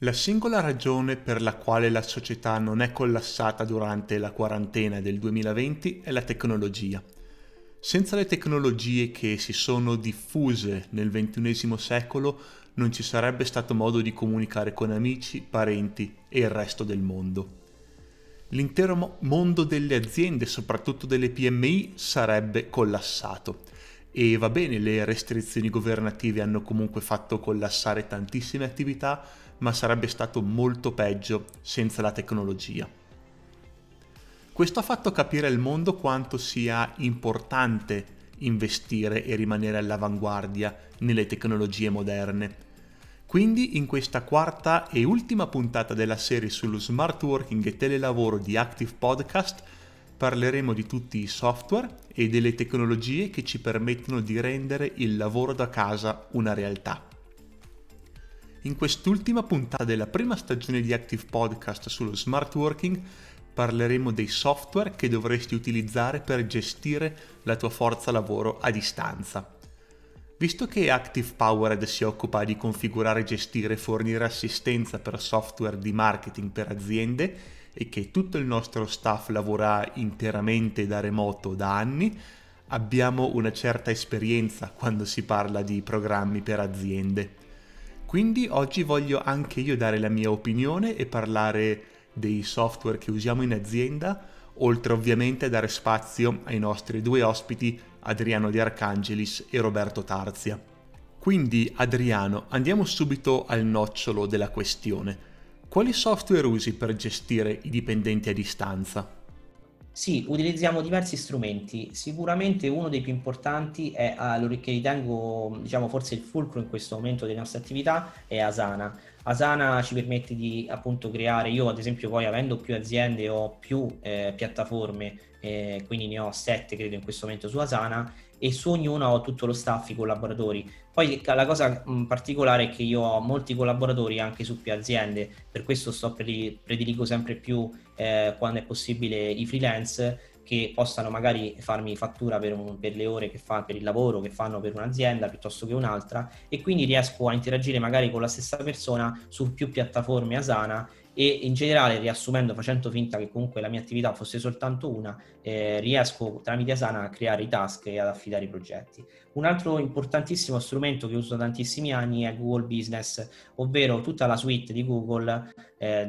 La singola ragione per la quale la società non è collassata durante la quarantena del 2020 è la tecnologia. Senza le tecnologie che si sono diffuse nel XXI secolo non ci sarebbe stato modo di comunicare con amici, parenti e il resto del mondo. L'intero mondo delle aziende, soprattutto delle PMI, sarebbe collassato. E va bene, le restrizioni governative hanno comunque fatto collassare tantissime attività, ma sarebbe stato molto peggio senza la tecnologia. Questo ha fatto capire al mondo quanto sia importante investire e rimanere all'avanguardia nelle tecnologie moderne. Quindi in questa quarta e ultima puntata della serie sullo smart working e telelavoro di Active Podcast parleremo di tutti i software e delle tecnologie che ci permettono di rendere il lavoro da casa una realtà. In quest'ultima puntata della prima stagione di Active Podcast sullo smart working parleremo dei software che dovresti utilizzare per gestire la tua forza lavoro a distanza. Visto che ActivePowered si occupa di configurare, gestire e fornire assistenza per software di marketing per aziende e che tutto il nostro staff lavora interamente da remoto da anni, abbiamo una certa esperienza quando si parla di programmi per aziende. Quindi oggi voglio anche io dare la mia opinione e parlare dei software che usiamo in azienda, oltre ovviamente a dare spazio ai nostri due ospiti, Adriano Di Arcangelis e Roberto Tarzia. Quindi Adriano, andiamo subito al nocciolo della questione. Quali software usi per gestire i dipendenti a distanza? Sì, utilizziamo diversi strumenti. Sicuramente uno dei più importanti è, che ritengo forse il fulcro in questo momento delle nostre attività, è Asana. Asana ci permette di creare, io ad esempio poi avendo più aziende ho più piattaforme, quindi ne ho 7 credo in questo momento su Asana, e su ognuna ho tutto lo staff, i collaboratori. Poi la cosa particolare è che io ho molti collaboratori anche su più aziende, per questo prediligo sempre più quando è possibile i freelance che possano magari farmi fattura per le ore che fa per il lavoro che fanno per un'azienda piuttosto che un'altra, e quindi riesco a interagire magari con la stessa persona su più piattaforme Asana. E in generale, riassumendo, facendo finta che comunque la mia attività fosse soltanto una, riesco tramite Asana a creare i task e ad affidare i progetti. Un altro importantissimo strumento che uso da tantissimi anni è Google Business, ovvero tutta la suite di Google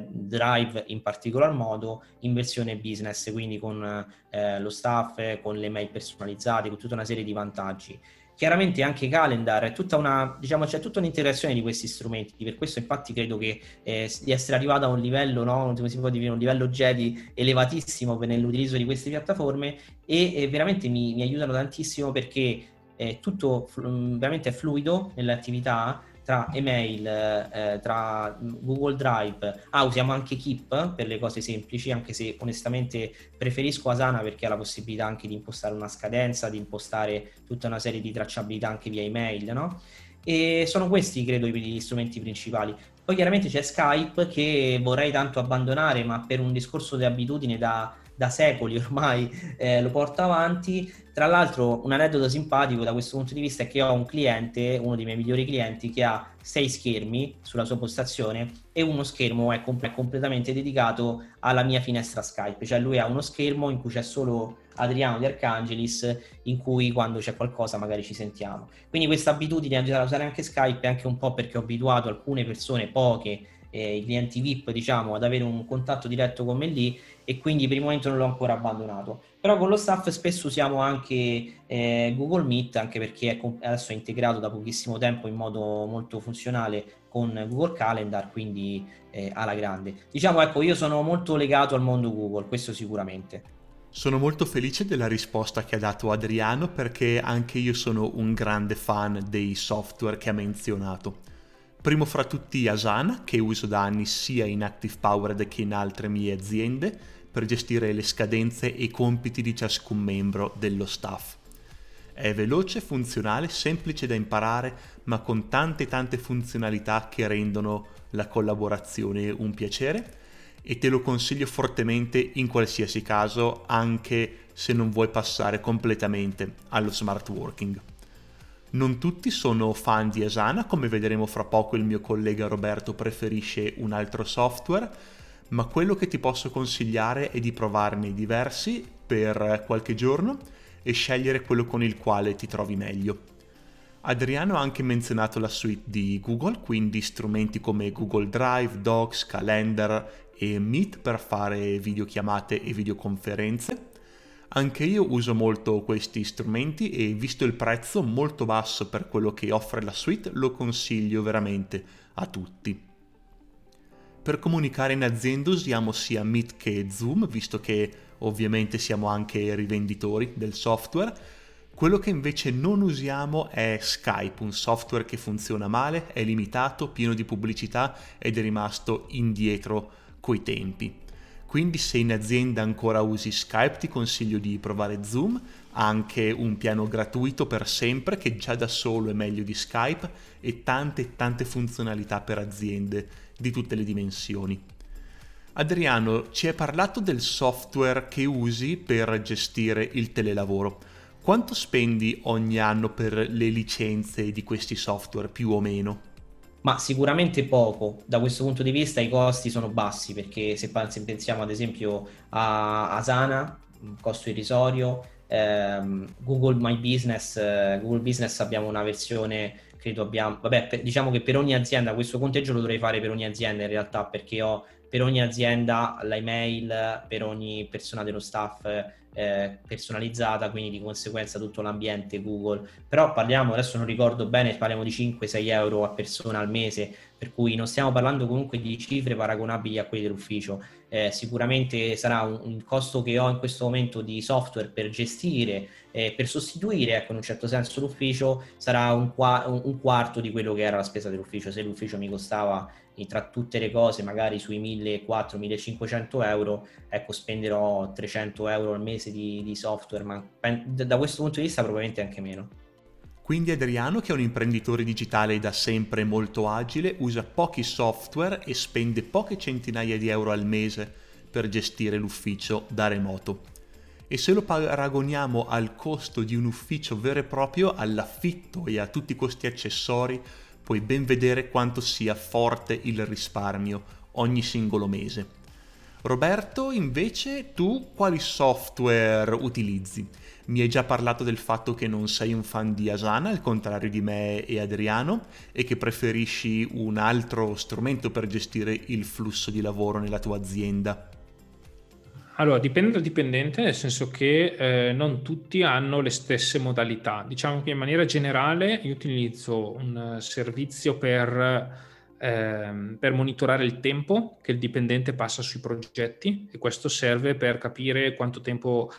Drive in particolar modo in versione business, quindi con lo staff, con le mail personalizzate, con tutta una serie di vantaggi. Chiaramente anche Calendar, è tutta una, c'è tutta un'interazione di questi strumenti, per questo infatti credo che di essere arrivato a un livello, come si può dire, un livello Jedi elevatissimo nell'utilizzo di queste piattaforme, e veramente mi aiutano tantissimo perché tutto veramente è fluido nell'attività, tra email, tra Google Drive, usiamo anche Keep per le cose semplici, anche se onestamente preferisco Asana perché ha la possibilità anche di impostare una scadenza, di impostare tutta una serie di tracciabilità anche via email, E sono questi credo gli strumenti principali. Poi chiaramente c'è Skype, che vorrei tanto abbandonare, ma per un discorso di abitudine da secoli ormai lo porto avanti. Tra l'altro un aneddoto simpatico da questo punto di vista è che ho un cliente, uno dei miei migliori clienti, che ha 6 schermi sulla sua postazione e uno schermo è completamente dedicato alla mia finestra Skype, cioè lui ha uno schermo in cui c'è solo Adriano Di Arcangelis, in cui quando c'è qualcosa magari ci sentiamo. Quindi questa abitudine a usare anche Skype, anche un po' perché ho abituato alcune persone, poche, i clienti VIP ad avere un contatto diretto con me lì, e quindi per il momento non l'ho ancora abbandonato. Però con lo staff spesso usiamo anche Google Meet, anche perché adesso è integrato da pochissimo tempo in modo molto funzionale con Google Calendar, quindi alla grande. Io sono molto legato al mondo Google, questo sicuramente. Sono molto felice della risposta che ha dato Adriano, perché anche io sono un grande fan dei software che ha menzionato. Primo fra tutti Asana, che uso da anni sia in ActivePowered che in altre mie aziende per gestire le scadenze e i compiti di ciascun membro dello staff. È veloce, funzionale, semplice da imparare, ma con tante funzionalità che rendono la collaborazione un piacere, e te lo consiglio fortemente in qualsiasi caso, anche se non vuoi passare completamente allo smart working. Non tutti sono fan di Asana, come vedremo fra poco il mio collega Roberto preferisce un altro software, ma quello che ti posso consigliare è di provarne diversi per qualche giorno e scegliere quello con il quale ti trovi meglio. Adriano ha anche menzionato la suite di Google, quindi strumenti come Google Drive, Docs, Calendar e Meet per fare videochiamate e videoconferenze. Anche io uso molto questi strumenti e visto il prezzo molto basso per quello che offre la suite, lo consiglio veramente a tutti. Per comunicare in azienda usiamo sia Meet che Zoom, visto che ovviamente siamo anche rivenditori del software. Quello che invece non usiamo è Skype, un software che funziona male, è limitato, pieno di pubblicità ed è rimasto indietro coi tempi. Quindi se in azienda ancora usi Skype ti consiglio di provare Zoom, ha anche un piano gratuito per sempre che già da solo è meglio di Skype e tante funzionalità per aziende di tutte le dimensioni. Adriano ci hai parlato del software che usi per gestire il telelavoro. Quanto spendi ogni anno per le licenze di questi software più o meno? Ma sicuramente poco, da questo punto di vista i costi sono bassi perché se pensiamo ad esempio a Asana, costo irrisorio, Google Business abbiamo una versione, diciamo che per ogni azienda, questo conteggio lo dovrei fare per ogni azienda in realtà perché ho per ogni azienda l'email, per ogni persona dello staff personalizzata, quindi di conseguenza tutto l'ambiente Google, però parliamo, adesso non ricordo bene, parliamo di 5-6 euro a persona al mese, per cui non stiamo parlando comunque di cifre paragonabili a quelle dell'ufficio. Sicuramente sarà un costo che ho in questo momento di software per gestire, per sostituire ecco, in un certo senso l'ufficio, sarà un quarto di quello che era la spesa dell'ufficio. Se l'ufficio mi costava tra tutte le cose magari sui 1.400-1.500 euro, ecco spenderò 300 euro al mese di software, ma da questo punto di vista probabilmente anche meno. Quindi Adriano, che è un imprenditore digitale da sempre molto agile, usa pochi software e spende poche centinaia di euro al mese per gestire l'ufficio da remoto. E se lo paragoniamo al costo di un ufficio vero e proprio, all'affitto e a tutti questi accessori, puoi ben vedere quanto sia forte il risparmio ogni singolo mese. Roberto, invece, tu quali software utilizzi? Mi hai già parlato del fatto che non sei un fan di Asana, al contrario di me e Adriano, e che preferisci un altro strumento per gestire il flusso di lavoro nella tua azienda. Allora, dipende dal dipendente, nel senso che non tutti hanno le stesse modalità. Diciamo che in maniera generale io utilizzo un servizio per monitorare il tempo che il dipendente passa sui progetti e questo serve per capire quanto tempo...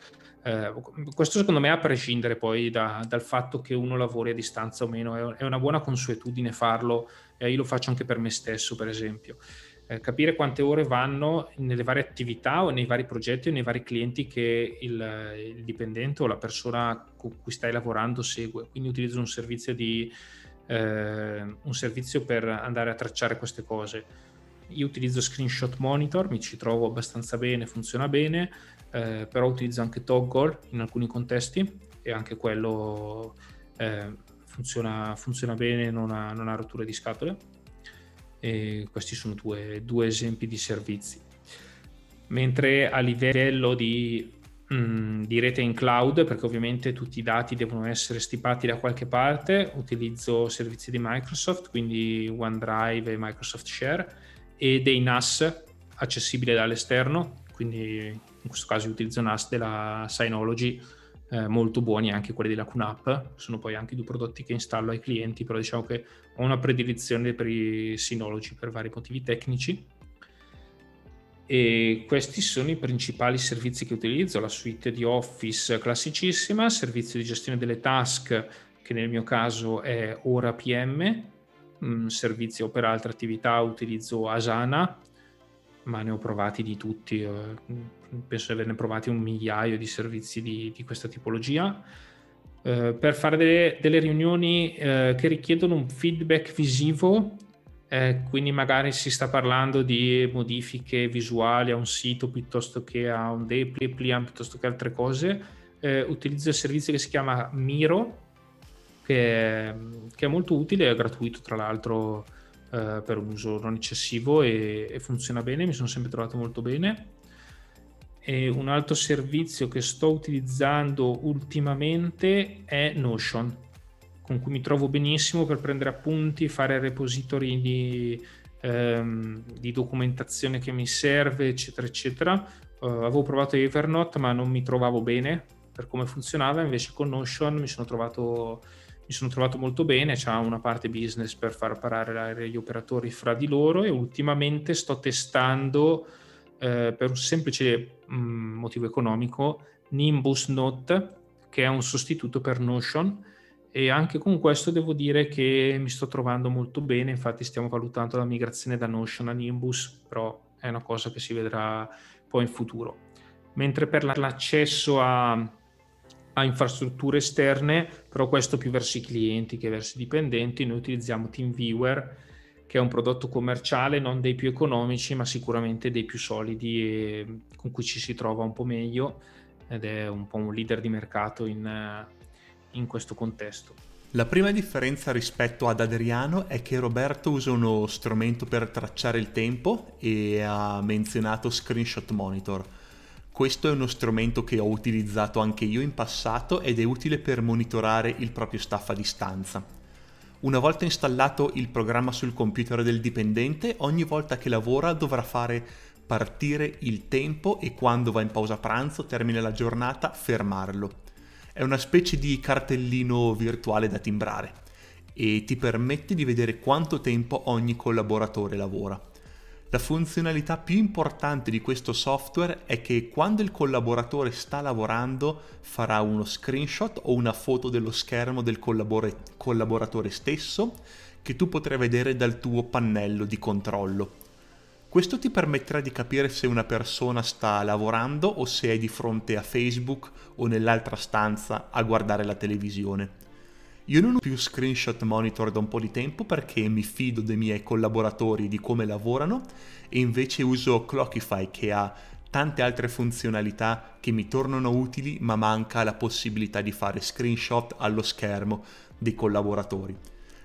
questo secondo me a prescindere poi dal fatto che uno lavori a distanza o meno, è una buona consuetudine farlo, io lo faccio anche per me stesso per esempio. Capire quante ore vanno nelle varie attività o nei vari progetti o nei vari clienti che il dipendente o la persona con cui stai lavorando segue. Quindi utilizzo un servizio per andare a tracciare queste cose. Io utilizzo Screenshot Monitor, mi ci trovo abbastanza bene, funziona bene, però utilizzo anche Toggl in alcuni contesti e anche quello funziona bene, non ha rotture di scatole. E questi sono due esempi di servizi, mentre a livello di rete in cloud, perché ovviamente tutti i dati devono essere stipati da qualche parte, utilizzo servizi di Microsoft, quindi OneDrive e Microsoft Share, e dei NAS accessibili dall'esterno, quindi in questo caso utilizzo NAS della Synology, molto buoni anche quelli della QNAP, sono poi anche due prodotti che installo ai clienti, però diciamo che ho una predilezione per i Synology per vari motivi tecnici e questi sono i principali servizi che utilizzo, la suite di Office classicissima, servizio di gestione delle task che nel mio caso è OraPM, servizio per altre attività utilizzo Asana, ma ne ho provati di tutti, penso di averne provati un migliaio di servizi di questa tipologia. Per fare delle riunioni che richiedono un feedback visivo, quindi magari si sta parlando di modifiche visuali a un sito piuttosto che a un depliant, piuttosto che altre cose, utilizzo il servizio che si chiama Miro, che è molto utile, è gratuito tra l'altro, per un uso non eccessivo, e funziona bene, mi sono sempre trovato molto bene. E un altro servizio che sto utilizzando ultimamente è Notion, con cui mi trovo benissimo per prendere appunti, fare repository di documentazione che mi serve, eccetera eccetera. Avevo provato Evernote ma non mi trovavo bene per come funzionava, invece con Notion mi sono trovato molto bene. C'è una parte business per far parlare gli operatori fra di loro, e ultimamente sto testando, per un semplice motivo economico, Nimbus Note, che è un sostituto per Notion, e anche con questo devo dire che mi sto trovando molto bene. Infatti stiamo valutando la migrazione da Notion a Nimbus, però è una cosa che si vedrà poi in futuro. Mentre per l'accesso a infrastrutture esterne, però questo più verso i clienti che verso i dipendenti, noi utilizziamo TeamViewer, che è un prodotto commerciale, non dei più economici, ma sicuramente dei più solidi e con cui ci si trova un po' meglio, ed è un po' un leader di mercato in questo contesto. La prima differenza rispetto ad Adriano è che Roberto usa uno strumento per tracciare il tempo e ha menzionato Screenshot Monitor. Questo è uno strumento che ho utilizzato anche io in passato ed è utile per monitorare il proprio staff a distanza. Una volta installato il programma sul computer del dipendente, ogni volta che lavora dovrà fare partire il tempo e, quando va in pausa pranzo, termina la giornata, fermarlo. È una specie di cartellino virtuale da timbrare e ti permette di vedere quanto tempo ogni collaboratore lavora. La funzionalità più importante di questo software è che quando il collaboratore sta lavorando farà uno screenshot o una foto dello schermo del collaboratore stesso, che tu potrai vedere dal tuo pannello di controllo. Questo ti permetterà di capire se una persona sta lavorando o se è di fronte a Facebook o nell'altra stanza a guardare la televisione. Io non ho più Screenshot Monitor da un po' di tempo perché mi fido dei miei collaboratori, di come lavorano, e invece uso Clockify, che ha tante altre funzionalità che mi tornano utili, ma manca la possibilità di fare screenshot allo schermo dei collaboratori.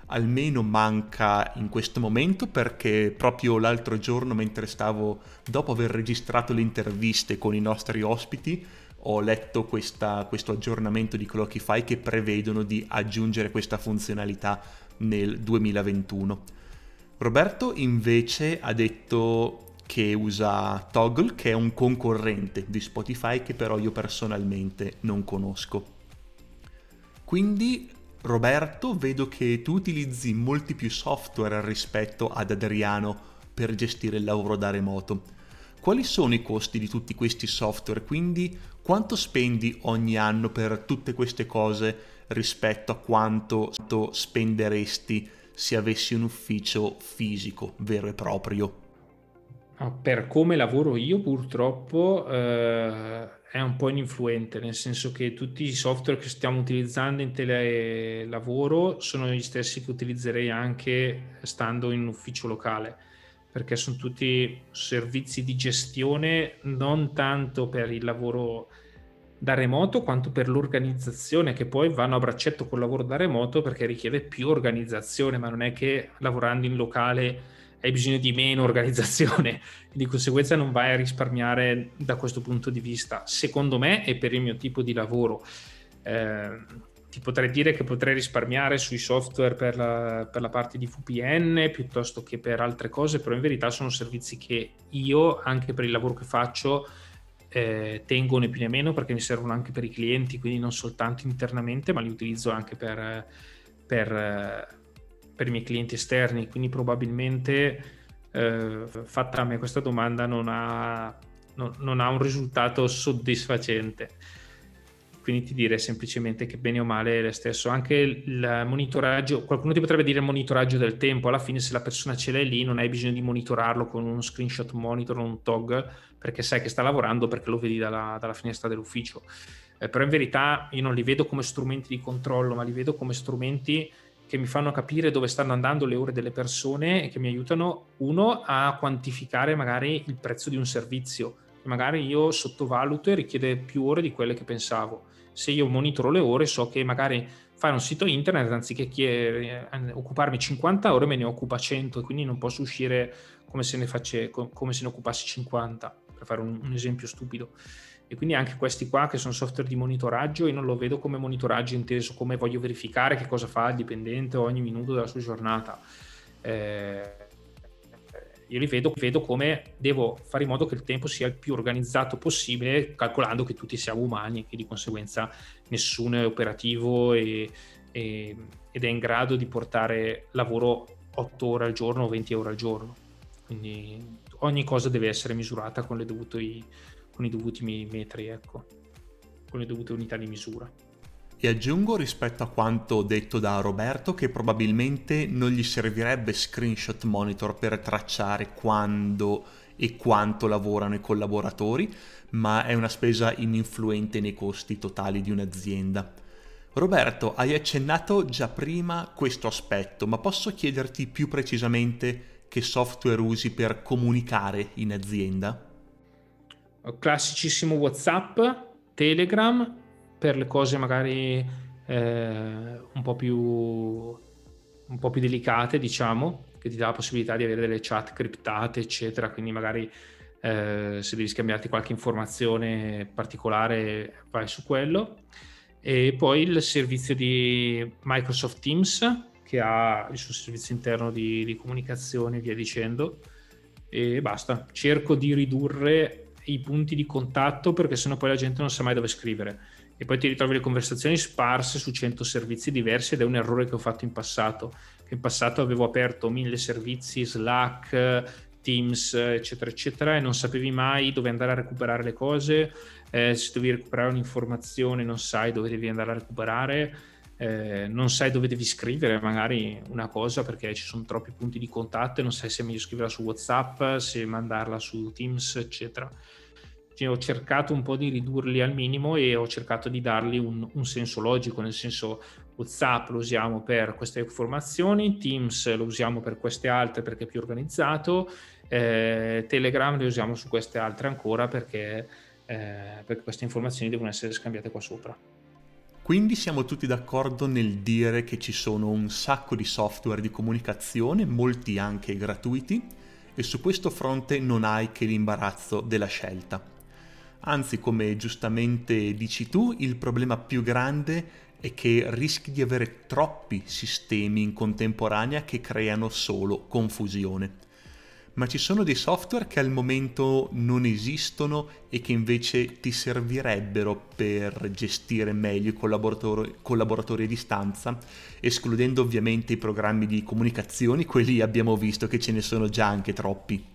Almeno manca in questo momento, perché proprio l'altro giorno, mentre stavo, dopo aver registrato le interviste con i nostri ospiti, ho letto questo aggiornamento di Clockify che prevedono di aggiungere questa funzionalità nel 2021. Roberto invece ha detto che usa Toggl, che è un concorrente di Spotify che però io personalmente non conosco. Quindi Roberto, vedo che tu utilizzi molti più software rispetto ad Adriano per gestire il lavoro da remoto. Quali sono i costi di tutti questi software? Quindi quanto spendi ogni anno per tutte queste cose rispetto a quanto spenderesti se avessi un ufficio fisico vero e proprio? Per come lavoro io, purtroppo, è un po' ininfluente, nel senso che tutti i software che stiamo utilizzando in telelavoro sono gli stessi che utilizzerei anche stando in un ufficio locale, perché sono tutti servizi di gestione, non tanto per il lavoro da remoto quanto per l'organizzazione, che poi vanno a braccetto col lavoro da remoto perché richiede più organizzazione, ma non è che lavorando in locale hai bisogno di meno organizzazione, di conseguenza non vai a risparmiare da questo punto di vista, secondo me, e per il mio tipo di lavoro. Ti potrei dire che potrei risparmiare sui software per la parte di VPN piuttosto che per altre cose, però in verità sono servizi che io, anche per il lavoro che faccio, tengo né più né meno, perché mi servono anche per i clienti, quindi non soltanto internamente, ma li utilizzo anche per i miei clienti esterni. Quindi probabilmente, fatta a me questa domanda, non ha un risultato soddisfacente. Quindi ti direi semplicemente che bene o male è lo stesso. Anche il monitoraggio, qualcuno ti potrebbe dire il monitoraggio del tempo, alla fine se la persona ce l'hai lì non hai bisogno di monitorarlo con uno screenshot monitor o un Toggl, perché sai che sta lavorando, perché lo vedi dalla finestra dell'ufficio. Però in verità io non li vedo come strumenti di controllo, ma li vedo come strumenti che mi fanno capire dove stanno andando le ore delle persone e che mi aiutano, uno, a quantificare magari il prezzo di un servizio, che magari io sottovaluto e richiede più ore di quelle che pensavo. Se io monitoro le ore, so che magari fare un sito internet, anziché occuparmi 50 ore me ne occupa 100, quindi non posso uscire come se ne occupassi 50, per fare un esempio stupido. E quindi anche questi qua che sono software di monitoraggio, io non lo vedo come monitoraggio inteso come voglio verificare che cosa fa il dipendente ogni minuto della sua giornata, io li vedo come devo fare in modo che il tempo sia il più organizzato possibile, calcolando che tutti siamo umani e che di conseguenza nessuno è operativo ed è in grado di portare lavoro 8 ore al giorno o 20 ore al giorno, quindi ogni cosa deve essere misurata con i dovuti metri, ecco, con le dovute unità di misura. E aggiungo rispetto a quanto detto da Roberto che probabilmente non gli servirebbe Screenshot Monitor per tracciare quando e quanto lavorano i collaboratori, ma è una spesa ininfluente nei costi totali di un'azienda. Roberto, hai accennato già prima questo aspetto, ma posso chiederti più precisamente che software usi per comunicare in azienda? Classicissimo WhatsApp, Telegram, per le cose magari un po' più delicate, diciamo, che ti dà la possibilità di avere delle chat criptate, eccetera, quindi magari se devi scambiarti qualche informazione particolare vai su quello. E poi il servizio di Microsoft Teams, che ha il suo servizio interno di comunicazione e via dicendo, e basta. Cerco di ridurre i punti di contatto, perché sennò poi la gente non sa mai dove scrivere e poi ti ritrovi le conversazioni sparse su 100 servizi diversi, ed è un errore che ho fatto in passato, che in passato avevo aperto 1000 servizi, Slack, Teams, eccetera eccetera, e non sapevi mai dove andare a recuperare le cose, se devi recuperare un'informazione non sai dove devi andare a recuperare, non sai dove devi scrivere magari una cosa perché ci sono troppi punti di contatto e non sai se è meglio scriverla su WhatsApp, se mandarla su Teams, eccetera. Quindi ho cercato un po' di ridurli al minimo e ho cercato di dargli un senso logico, nel senso WhatsApp lo usiamo per queste informazioni, Teams lo usiamo per queste altre perché è più organizzato, Telegram lo usiamo su queste altre ancora perché queste informazioni devono essere scambiate qua sopra. Quindi siamo tutti d'accordo nel dire che ci sono un sacco di software di comunicazione, molti anche gratuiti, e su questo fronte non hai che l'imbarazzo della scelta. Anzi, come giustamente dici tu, il problema più grande è che rischi di avere troppi sistemi in contemporanea che creano solo confusione. Ma ci sono dei software che al momento non esistono e che invece ti servirebbero per gestire meglio i collaboratori a distanza, escludendo ovviamente i programmi di comunicazione, quelli abbiamo visto che ce ne sono già anche troppi.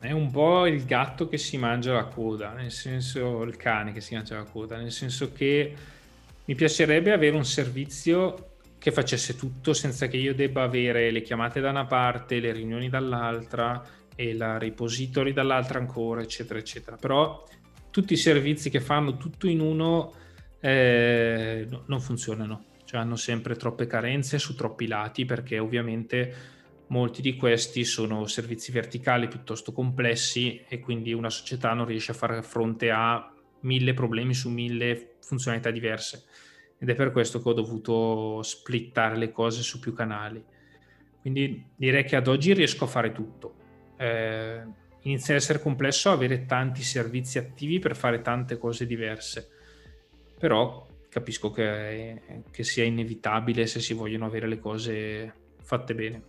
È un po' il gatto che si mangia la coda, nel senso il cane che si mangia la coda, nel senso che mi piacerebbe avere un servizio che facesse tutto senza che io debba avere le chiamate da una parte, le riunioni dall'altra e la repository dall'altra ancora, eccetera eccetera. Però tutti i servizi che fanno tutto in uno non funzionano, cioè hanno sempre troppe carenze su troppi lati, perché ovviamente molti di questi sono servizi verticali piuttosto complessi e quindi una società non riesce a fare fronte a 1000 problemi su 1000 funzionalità diverse. Ed è per questo che ho dovuto splittare le cose su più canali. Quindi direi che ad oggi riesco a fare tutto. Inizia ad essere complesso avere tanti servizi attivi per fare tante cose diverse. Però capisco che sia inevitabile se si vogliono avere le cose fatte bene.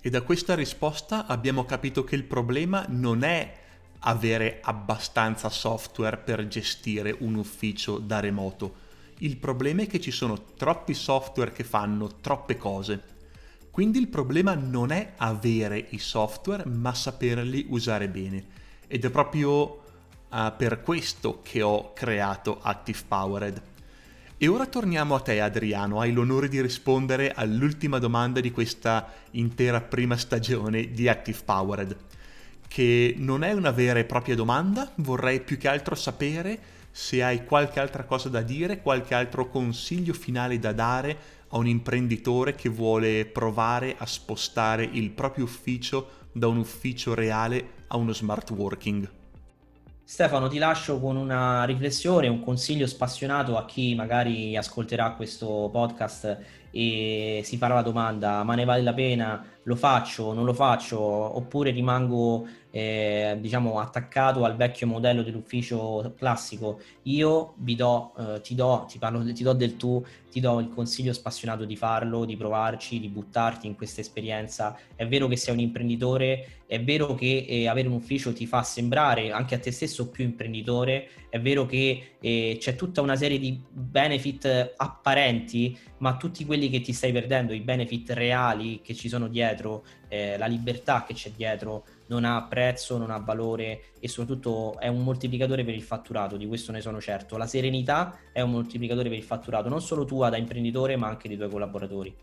E da questa risposta abbiamo capito che il problema non è avere abbastanza software per gestire un ufficio da remoto. Il problema è che ci sono troppi software che fanno troppe cose. Quindi il problema non è avere i software, ma saperli usare bene. Ed è proprio per questo che ho creato ActivePowered. E ora torniamo a te, Adriano. Hai l'onore di rispondere all'ultima domanda di questa intera prima stagione di ActivePowered, che non è una vera e propria domanda. Vorrei più che altro sapere se hai qualche altra cosa da dire, qualche altro consiglio finale da dare a un imprenditore che vuole provare a spostare il proprio ufficio da un ufficio reale a uno smart working. Stefano, ti lascio con una riflessione, un consiglio spassionato a chi magari ascolterà questo podcast e si farà la domanda: ma ne vale la pena? Lo faccio, non lo faccio? Oppure rimango attaccato al vecchio modello dell'ufficio classico? Io vi do, ti do il consiglio spassionato di farlo, di provarci, di buttarti in questa esperienza. È vero che sei un imprenditore, è vero che avere un ufficio ti fa sembrare anche a te stesso più imprenditore, è vero che c'è tutta una serie di benefit apparenti, ma tutti quelli che ti stai perdendo, i benefit reali che ci sono dietro, la libertà che c'è dietro, non ha prezzo, non ha valore, e soprattutto è un moltiplicatore per il fatturato, di questo ne sono certo. La serenità è un moltiplicatore per il fatturato, non solo tua da imprenditore, ma anche dei tuoi collaboratori.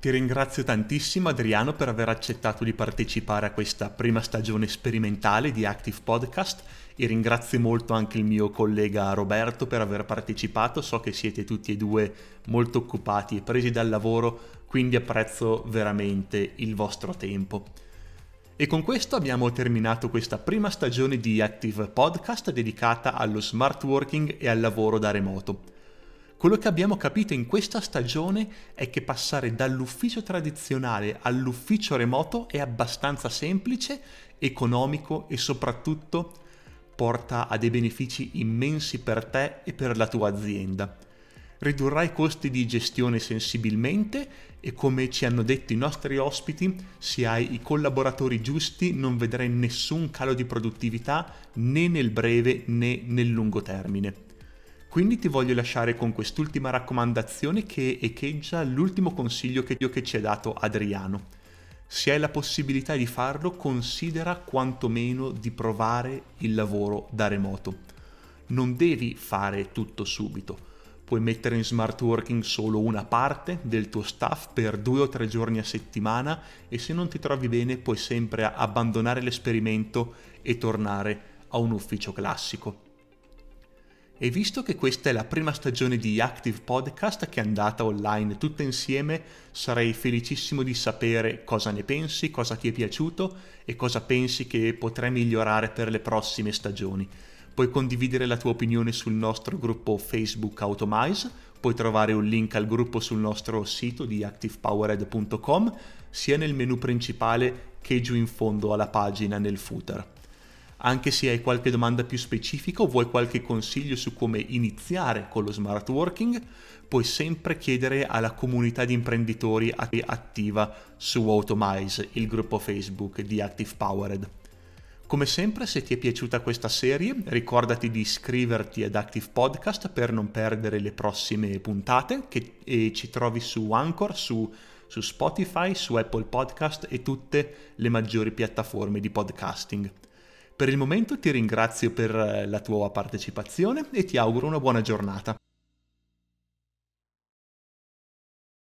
Ti ringrazio tantissimo, Adriano, per aver accettato di partecipare a questa prima stagione sperimentale di Active Podcast, e ringrazio molto anche il mio collega Roberto per aver partecipato. So che siete tutti e due molto occupati e presi dal lavoro, quindi apprezzo veramente il vostro tempo. E con questo abbiamo terminato questa prima stagione di Active Podcast dedicata allo smart working e al lavoro da remoto. Quello che abbiamo capito in questa stagione è che passare dall'ufficio tradizionale all'ufficio remoto è abbastanza semplice, economico e soprattutto porta a dei benefici immensi per te e per la tua azienda. Ridurrai i costi di gestione sensibilmente e, come ci hanno detto i nostri ospiti, se hai i collaboratori giusti non vedrai nessun calo di produttività né nel breve né nel lungo termine. Quindi ti voglio lasciare con quest'ultima raccomandazione che echeggia l'ultimo consiglio che ci ha dato Adriano. Se hai la possibilità di farlo, considera quantomeno di provare il lavoro da remoto. Non devi fare tutto subito. Puoi mettere in smart working solo una parte del tuo staff per 2 o 3 giorni a settimana, e se non ti trovi bene puoi sempre abbandonare l'esperimento e tornare a un ufficio classico. E visto che questa è la prima stagione di Active Podcast che è andata online tutta insieme, sarei felicissimo di sapere cosa ne pensi, cosa ti è piaciuto e cosa pensi che potrai migliorare per le prossime stagioni. Puoi condividere la tua opinione sul nostro gruppo Facebook Automize, puoi trovare un link al gruppo sul nostro sito di ActivePowered.com, sia nel menu principale che giù in fondo alla pagina nel footer. Anche se hai qualche domanda più specifica o vuoi qualche consiglio su come iniziare con lo smart working, puoi sempre chiedere alla comunità di imprenditori attiva su Automize, il gruppo Facebook di Active Powered. Come sempre, se ti è piaciuta questa serie, ricordati di iscriverti ad Active Podcast per non perdere le prossime puntate, e ci trovi su Anchor, su Spotify, su Apple Podcast e tutte le maggiori piattaforme di podcasting. Per il momento ti ringrazio per la tua partecipazione e ti auguro una buona giornata.